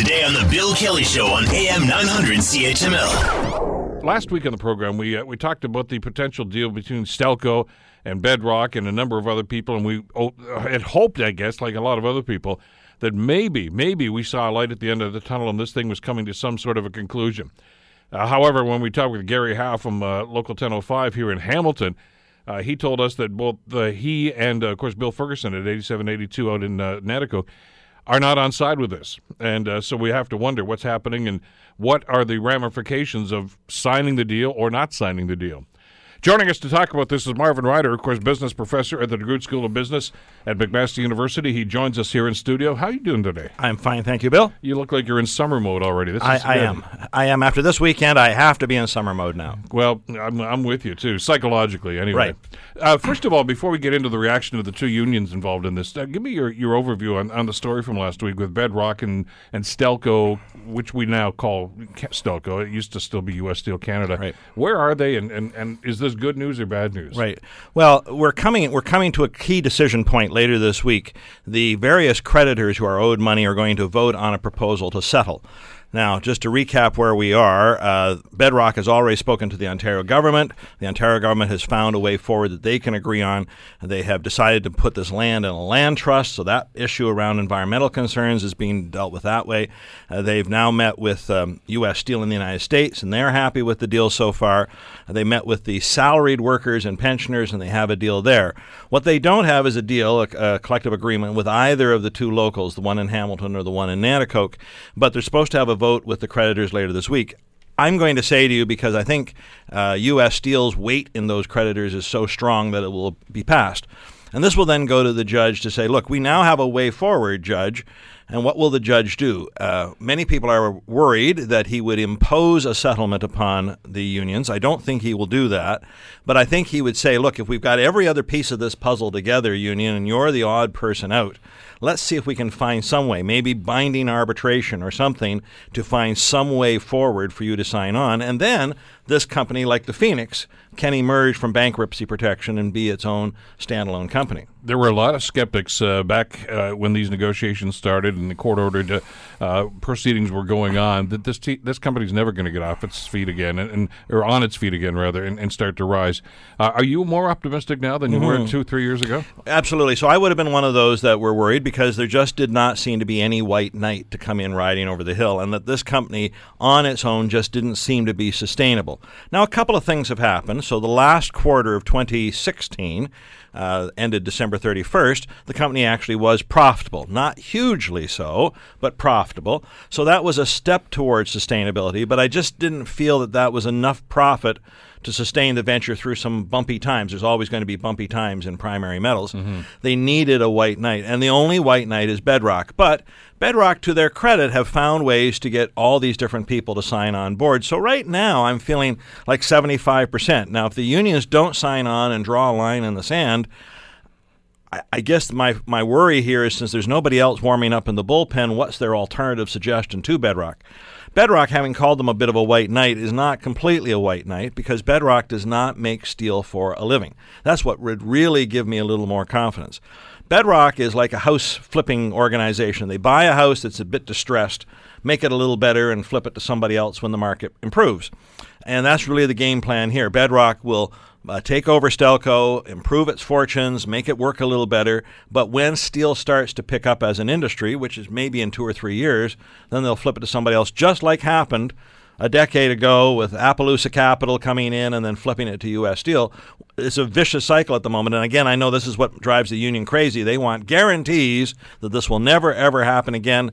Today on The Bill Kelly Show on AM 900 CHML. Last week on the program, we talked about the potential deal between Stelco and Bedrock and a number of other people, and we had hoped, I guess, like a lot of other people, that maybe we saw a light at the end of the tunnel and this thing was coming to some sort of a conclusion. However, when we talked with Gary Howe from Local 1005 here in Hamilton, he told us that both he and, of course, Bill Ferguson at 8782 out in Natico are not on side with this. And so we have to wonder what's happening and what are the ramifications of signing the deal or not signing the deal. Joining us to talk about this is Marvin Ryder, of course, business professor at the DeGroote School of Business at McMaster University. He joins us here in studio. How are you doing today? I'm fine, thank you, Bill. You look like you're in summer mode already. I am. I am. After this weekend, I have to be in summer mode now. Well, I'm with you, too, psychologically, anyway. Right. First of all, before we get into the reaction of the two unions involved in this, give me your overview on the story from last week with Bedrock and Stelco, which we now call Stelco. It used to still be U.S. Steel Canada. Right. Where are they, and is this good news or bad news? Right. Well, we're coming to a key decision point later this week. The various creditors who are owed money are going to vote on a proposal to settle. Now, just to recap where we are, Bedrock has already spoken to the Ontario government. The Ontario government has found a way forward that they can agree on. They have decided to put this land in a land trust, so that issue around environmental concerns is being dealt with that way. They've now met with U.S. Steel in the United States, and they're happy with the deal so far. They met with the salaried workers and pensioners, and they have a deal there. What they don't have is a deal, a collective agreement, with either of the two locals, the one in Hamilton or the one in Naticoke, but they're supposed to have a vote with the creditors later this week. I'm going to say to you, because I think U.S. Steel's weight in those creditors is so strong that it will be passed. And this will then go to the judge to say, look, we now have a way forward, Judge, and what will the judge do? Many people are worried that he would impose a settlement upon the unions. I don't think he will do that, but I think he would say, look, if we've got every other piece of this puzzle together, union, and you're the odd person out, let's see if we can find some way, maybe binding arbitration or something, to find some way forward for you to sign on. And then this company, like the Phoenix, can emerge from bankruptcy protection and be its own standalone company. There were a lot of skeptics back when these negotiations started and the court-ordered proceedings were going on, that this company's never going to get off its feet again, or on its feet again, rather, and start to rise. Are you more optimistic now than you were 2-3 years ago? Absolutely. So I would have been one of those that were worried because there just did not seem to be any white knight to come in riding over the hill, and that this company on its own just didn't seem to be sustainable. Now, a couple of things have happened. So the last quarter of 2016 ended December 31st, the company actually was profitable. Not hugely so, but profitable. So that was a step towards sustainability, but I just didn't feel that was enough profit to sustain the venture through some bumpy times. There's always going to be bumpy times in primary metals. Mm-hmm. They needed a white knight, and the only white knight is Bedrock. But Bedrock, to their credit, have found ways to get all these different people to sign on board. So right now, I'm feeling like 75%. Now, if the unions don't sign on and draw a line in the sand, I guess my worry here is, since there's nobody else warming up in the bullpen, what's their alternative suggestion to Bedrock? Bedrock, having called them a bit of a white knight, is not completely a white knight because Bedrock does not make steel for a living. That's what would really give me a little more confidence. Bedrock is like a house-flipping organization. They buy a house that's a bit distressed, make it a little better, and flip it to somebody else when the market improves. And that's really the game plan here. Bedrock will take over Stelco, improve its fortunes, make it work a little better. But when steel starts to pick up as an industry, which is maybe in 2 or 3 years, then they'll flip it to somebody else, just like happened a decade ago with Appaloosa Capital coming in and then flipping it to U.S. Steel. It's a vicious cycle at the moment. And again, I know this is what drives the union crazy. They want guarantees that this will never, ever happen again.